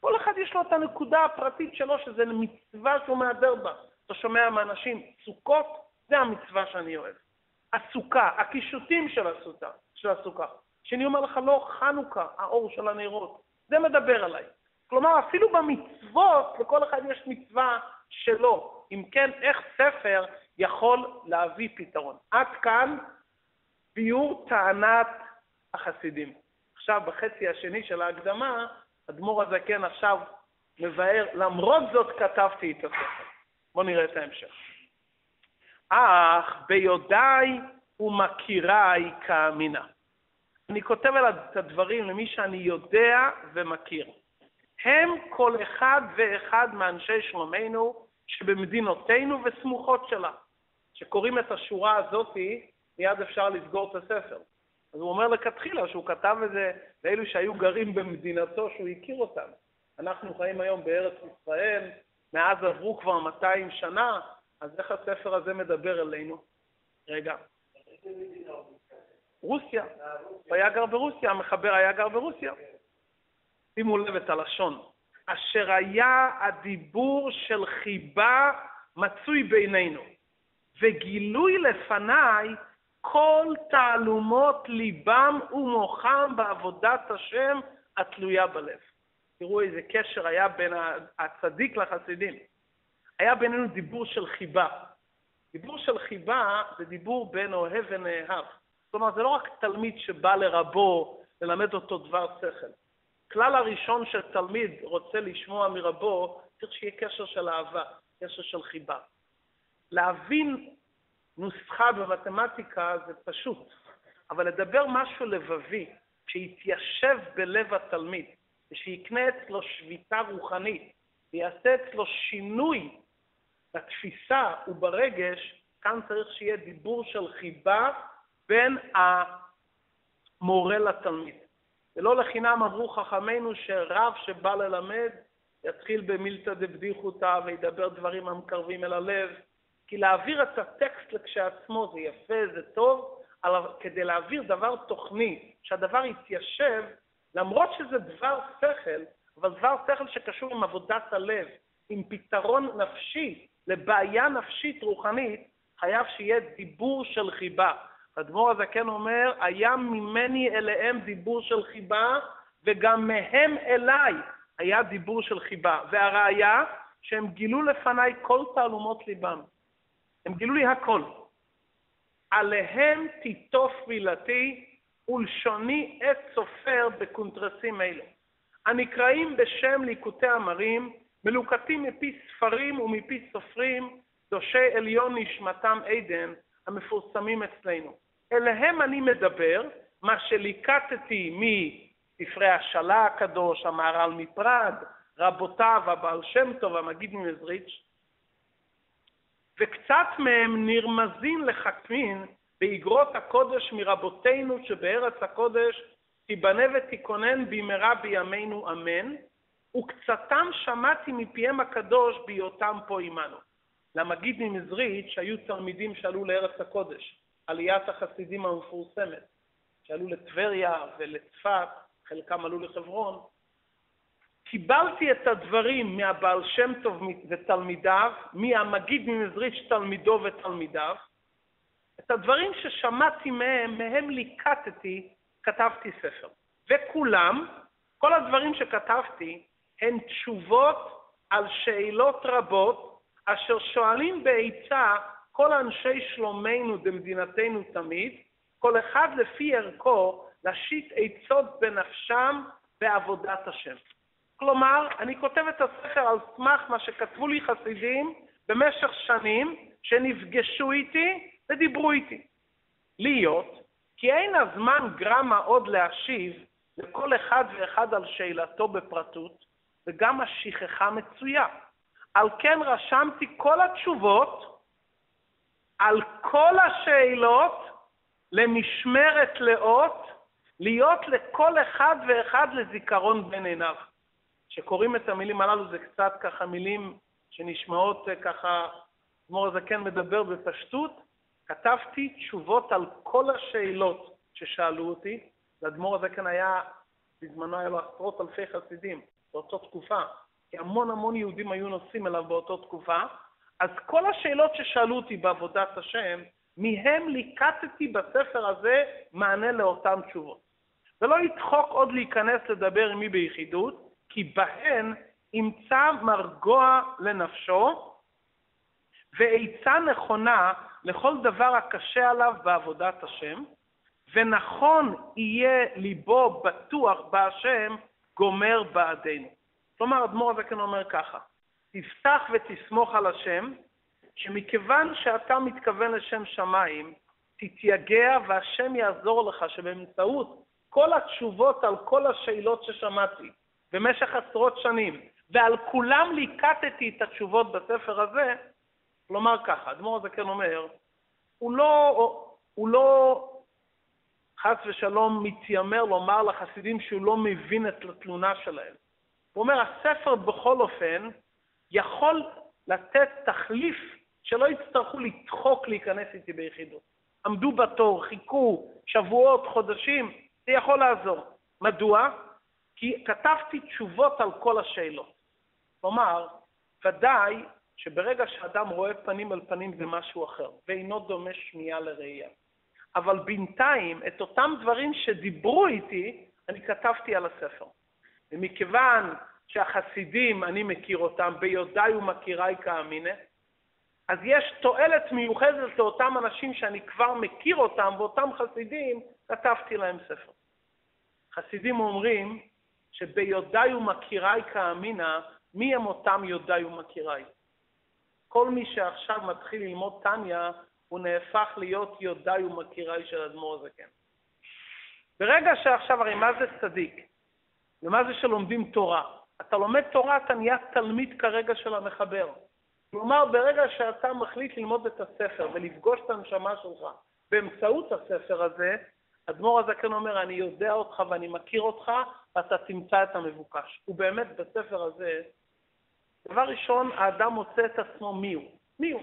כל אחד יש לו את הנקודה הפרטית שלו, שזה מצווה שהוא מעדר בה. אתה שומע מאנשים, סוכות, זה המצווה שאני אוהב. הסוכה, הקישוטים של הסוכה, של הסוכה. שאני אומר לך, לא, חנוכה, האור של הנרות. זה מדבר עליי. כלומר, אפילו במצוות, לכל אחד יש מצווה שלו. אם כן, איך ספר יכול להביא פתרון? עד כאן, ביור טענת החסידים. עכשיו, בחצי השני של ההקדמה, אדמור הזקן עכשיו מבאר, למרות זאת כתבתי את הספר. בואו נראה את ההמשך. אך ביודעי ומכיריי כאמינה. אני כותב על הדברים למי שאני יודע ומכיר. הם כל אחד ואחד מאנשי שלומנו שבמדינותינו וסמוכות שלה. שקוראים את השורה הזאת, מיד אפשר לסגור את הספר. אז הוא אומר לכתחילה שהוא כתב את זה לאלו שהיו גרים במדינתו שהוא הכיר אותם. אנחנו חיים היום בארץ ישראל, מאז עברו כבר מאתיים שנה, אז איך הספר הזה מדבר אלינו? רגע. רוסיה. הוא היה גר ברוסיה, המחבר היה גר ברוסיה. שימו לב את הלשון. אשר היה הדיבור של חיבה מצוי בינינו, וגילוי לפניי כל תעלומות ליבם ומוחם בעבודת השם התלויה בלב. תראו איזה קשר היה בין הצדיק לחסידים. היה בינינו דיבור של חיבה. דיבור של חיבה זה דיבור בין אוהב ונאהב. זאת אומרת, זה לא רק תלמיד שבא לרבו ללמד אותו דבר שכל. כלל הראשון שתלמיד רוצה לשמוע מרבו, צריך שיהיה קשר של אהבה, קשר של חיבה. להבין נוסחה במתמטיקה זה פשוט, אבל לדבר משהו לבבי, שיתיישב בלב התלמיד, ושיקנה אצלו שביטה רוחנית, ויעשה אצלו שינוי בתפיסה וברגש, כאן צריך שיהיה דיבור של חיבה בין המורה לתלמיד. ולא לחינם עברו חכמינו שרב שבא ללמד, יתחיל במילתא דבדיחותא וידבר דברים המקרבים אל הלב, כי להעביר את הטקסט לכשעצמו זה יפה, זה טוב, אבל כדי להעביר דבר תוכני, שהדבר יתיישב, למרות שזה דבר שכל, אבל דבר שכל שקשור עם עבודת הלב, עם פתרון נפשי, לבעיה נפשית רוחנית, חייב שיהיה דיבור של חיבה. אדמור הזקן אומר, היה ממני אליהם דיבור של חיבה, וגם מהם אליי היה דיבור של חיבה. והראיה, שהם גילו לפניי כל תעלומות ליבם. הם גילו לי הכל. עליהם תיטוף מילתי ולשוני את סופר בקונטרסים אלו. הנקראים בשם ליקוטי אמרים, מלוקטים מפי ספרים ומפי סופרים, דושי עליון נשמתם עדן, המפורסמים אצלנו. אליהם אני מדבר, מה שליקטתי מספרי השלה הקדוש, המהר"ל מפראג, רבותיו, הבעל שם טוב, המגיד מנזריטש, וקצת מהם נרמזין לחכמין באגרות הקודש מרבותינו שבארץ הקודש תיבנה ותיכונן במהרה בימינו אמן, וקצתם שמעתי מפיהם הקדוש בהיותם פה עמנו. למגיד מנזריטש היו תלמידים שעלו לארץ הקודש, עליית החסידים המפורסמת, שעלו לטבריה ולצפת, חלקם עלו לחברון. קיבלתי את הדברים מהבעל שם טוב ותלמידיו, מהמגיד מנזריטש תלמידו ותלמידיו. את הדברים ששמעתי מהם, מהם ליקטתי, כתבתי ספר. וכולם, כל הדברים שכתבתי, הן תשובות על שאלות רבות, אשר שואלים בעיצה כל אנשי שלומנו במדינתנו תמיד, כל אחד לפי ערכו, להשית עצות בנפשם בעבודת השם. כלומר, אני כותב את הספר על סמך מה שכתבו לי חסידים במשך שנים, שנפגשו איתי ודיברו איתי. להיות, כי אין הזמן גרמה עוד להשיב לכל אחד ואחד על שאלתו בפרטות, וגם השכחה מצויה. על כן רשמתי כל התשובות, על כל השאלות, למשמרת לאות, להיות לכל אחד ואחד לזיכרון בין עיניו. כשקוראים את המילים הללו זה קצת ככה מילים שנשמעות ככה, אדמור הזקן מדבר בפשטות, כתבתי תשובות על כל השאלות ששאלו אותי, ואדמור הזקן היה, בזמנו היה לו עשרות אלפי חסידים, באותה תקופה, כי המון המון יהודים היו נוסעים אליו באותה תקופה, אז כל השאלות ששאלו אותי בעבודת השם, מהם ליקטתי בספר הזה מענה לאותן תשובות. ולא ידחוק עוד להיכנס לדבר עם מי ביחידות, כי בהן ימצא מרגוע לנפשו, ועיצה נכונה לכל דבר הקשה עליו בעבודת השם, ונכון יהיה ליבו בטוח בהשם גומר בעדינו. כלומר, אדמור הזקן אומר ככה, תפתח ותסמוך על השם, שמכיוון שאתה מתכוון לשם שמיים, תתייגע והשם יעזור לך, שבאמצעות כל התשובות על כל השאלות ששמעתי, במשך עשרות שנים, ועל כולם ליקטתי את התשובות בספר הזה, כלומר ככה, אדמור הזקן אומר, הוא לא, הוא לא חס ושלום מתיימר לומר לחסידים שהוא לא מבין את התלונה שלהם. הוא אומר, הספר בכל אופן יכול לתת תחליף שלא יצטרכו לדחוק להיכנס איתי ביחידות. עמדו בתור, חיכו, שבועות, חודשים, זה יכול לעזור. מדוע? כי כתבתי תשובות על כל השאלות. כלומר, ודאי שברגע שאדם רואה פנים על פנים זה משהו אחר, ואינו דומה שמיעה לראייה. אבל בינתיים, את אותם דברים שדיברו איתי, אני כתבתי על הספר. ומכיוון שהחסידים, אני מכיר אותם, ביודעי ומכירי כאמינה, אז יש תועלת מיוחדת לאותם אנשים שאני כבר מכיר אותם, ואותם חסידים, כתבתי להם ספר. חסידים אומרים שביודעי ומכירי כאמינה, מי הם אותם יודעי ומכירי? כל מי שעכשיו מתחיל ללמוד תניא, הוא נהפך להיות יודעי ומכירי של אדמור הזקן. ברגע שעכשיו, הרי מה זה צדיק? ומה זה שלומדים תורה? אתה לומד תורה, אתה נהיה תלמיד כרגע של המחבר. כלומר, ברגע שאתה מחליט ללמוד את הספר ולפגוש את הנשמה שלך באמצעות הספר הזה, אדמור הזקן אומר, אני יודע אותך ואני מכיר אותך, ואתה תמצא את המבוקש. ובאמת בספר הזה דבר ראשון, האדם מוצא את עצמו מי הוא. מי הוא?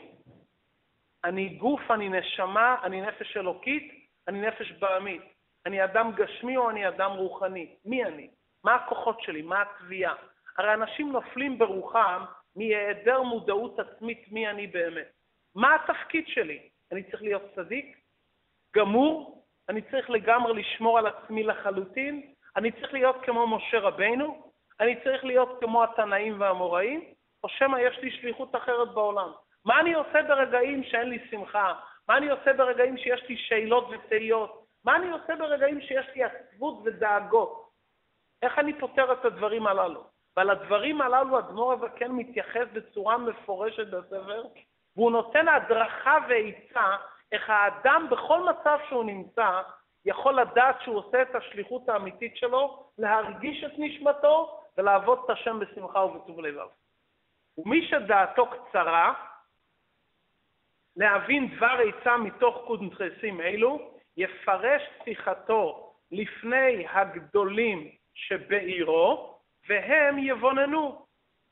אני גוף, אני נשמה, אני נפש אלוקית, אני נפש בעמית. אני אדם גשמי או אני אדם רוחני? מי אני? מה הכוחות שלי? מה התביעה? הרי אנשים נופלים ברוחם מהיעדר מודעות עצמית מי אני באמת. מה התפקיד שלי? אני צריך להיות צדיק? גמור? אני צריך לגמרי לשמור על עצמי לחלוטין? אני צריך להיות כמו משה רבנו? אני צריך להיות כמו התנאים והמוראים? או שמה יש לי שליחות אחרת בעולם? מה אני עושה ברגעים שאין לי שמחה? מה אני עושה ברגעים שיש לי שאלות ותהיות? מה אני עושה ברגעים שיש לי עצבות ודאגות? איך אני פותר את הדברים הללו? ועל הדברים הללו אדמור הזקן מתייחס בצורה מפורשת בספר, והוא נותן הדרכה ועיצה איך האדם בכל מצב שהוא נמצא יכול לדעת שהוא עושה את השליחות האמיתית שלו, להרגיש את נשמתו ולעבוד את השם בשמחה ובטוב לבב. ומי שדעתו קצרה, להבין דבר עיצה מתוך קונטרסים אלו, יפרש שיחתו לפני הגדולים שבעירו, והם יבוננו.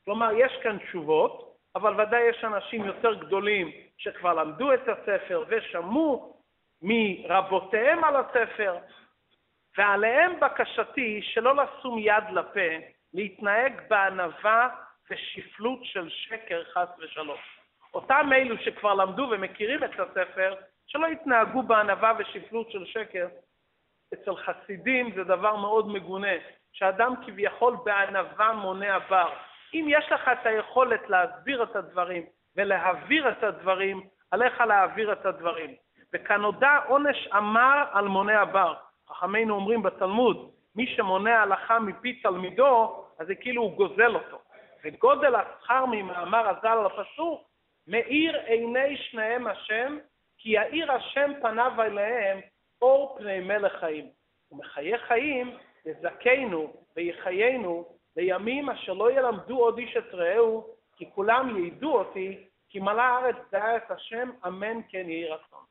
כלומר, יש כאן תשובות, אבל ודאי יש אנשים יותר גדולים שכבר למדו את הספר ושמעו מרבותיהם על הספר, ועליהם בקשתי שלא לשום יד לפה, להתנהג בענווה ושפלות של שקר חס ושלום. אותם אלו שכבר למדו ומכירים את הספר, שלא התנהגו בענווה ושפלות של שקר. אצל חסידים זה דבר מאוד מגונה, שאדם כביכול בענווה מונע בר. אם יש לך את היכולת להסביר את הדברים ולהעביר את הדברים, עליך להעביר את הדברים. וכאן הודע עונש אמר על מונע בר. חכמינו אומרים בתלמוד, מי שמונע הלכה מפי תלמידו, אז זה כאילו הוא גוזל אותו. וגודל השכר ממאמר הזל הפסוק, מאיר עיני שניהם השם, כי יאיר השם פניו אליהם אור פני מלך חיים. ומחיי חיים יזכנו ויחיינו לימים אשר לא ילמדו עוד איש את רעהו, כי כולם ידעו אותי, כי מלא הארץ דעה את השם, אמן כן יהי רצון.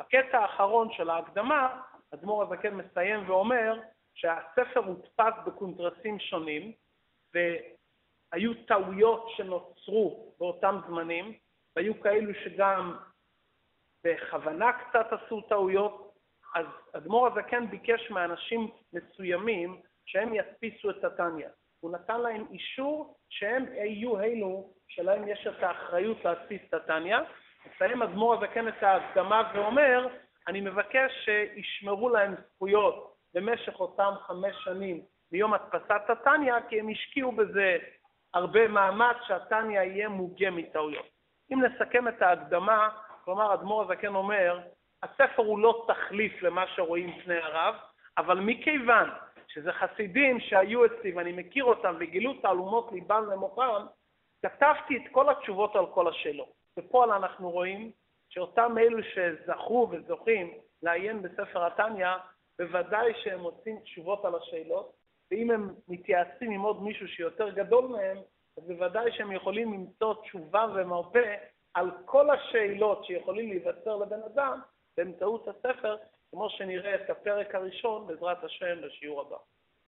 בקטע האחרון של ההקדמה, אדמור הזקן מסיים ואומר שהספר הודפס בקונטרסים שונים, והיו טעויות שנוצרו באותם זמנים, והיו כאלו שגם בכוונה קצת עשו טעויות. אז אדמור הזקן ביקש מאנשים מסוימים שהם ידפיסו את התניא. הוא נתן להם אישור שהם יהיו אלו שלהם יש את האחריות להדפיס את התניא. מסיים אדמור הזקן את ההקדמה ואומר, אני מבקש שישמרו להם זכויות במשך אותם חמש שנים מיום הדפסת התניא, כי הם השקיעו בזה הרבה מאמץ שהתניא יהיה מוגה מטעויות. אם נסכם את ההקדמה, כלומר אדמור הזקן אומר, הספר הוא לא תחליף למה שרואים פני הרב, אבל מכיוון שזה חסידים שהיו אצלי ואני מכיר אותם וגילו תעלומות ליבם למוחם, כתבתי את כל התשובות על כל השאלות. ופה אנחנו רואים שאותם אלו שזכו וזוכים לעיין בספר התניא, בוודאי שהם מוצאים תשובות על השאלות, ואם הם מתייעצים עם עוד מישהו שיותר גדול מהם, אז בוודאי שהם יכולים למצוא תשובה ומרפא על כל השאלות שיכולים להיווצר לבן אדם, באמצעות הספר, כמו שנראה את הפרק הראשון, בעזרת השם, בשיעור הבא.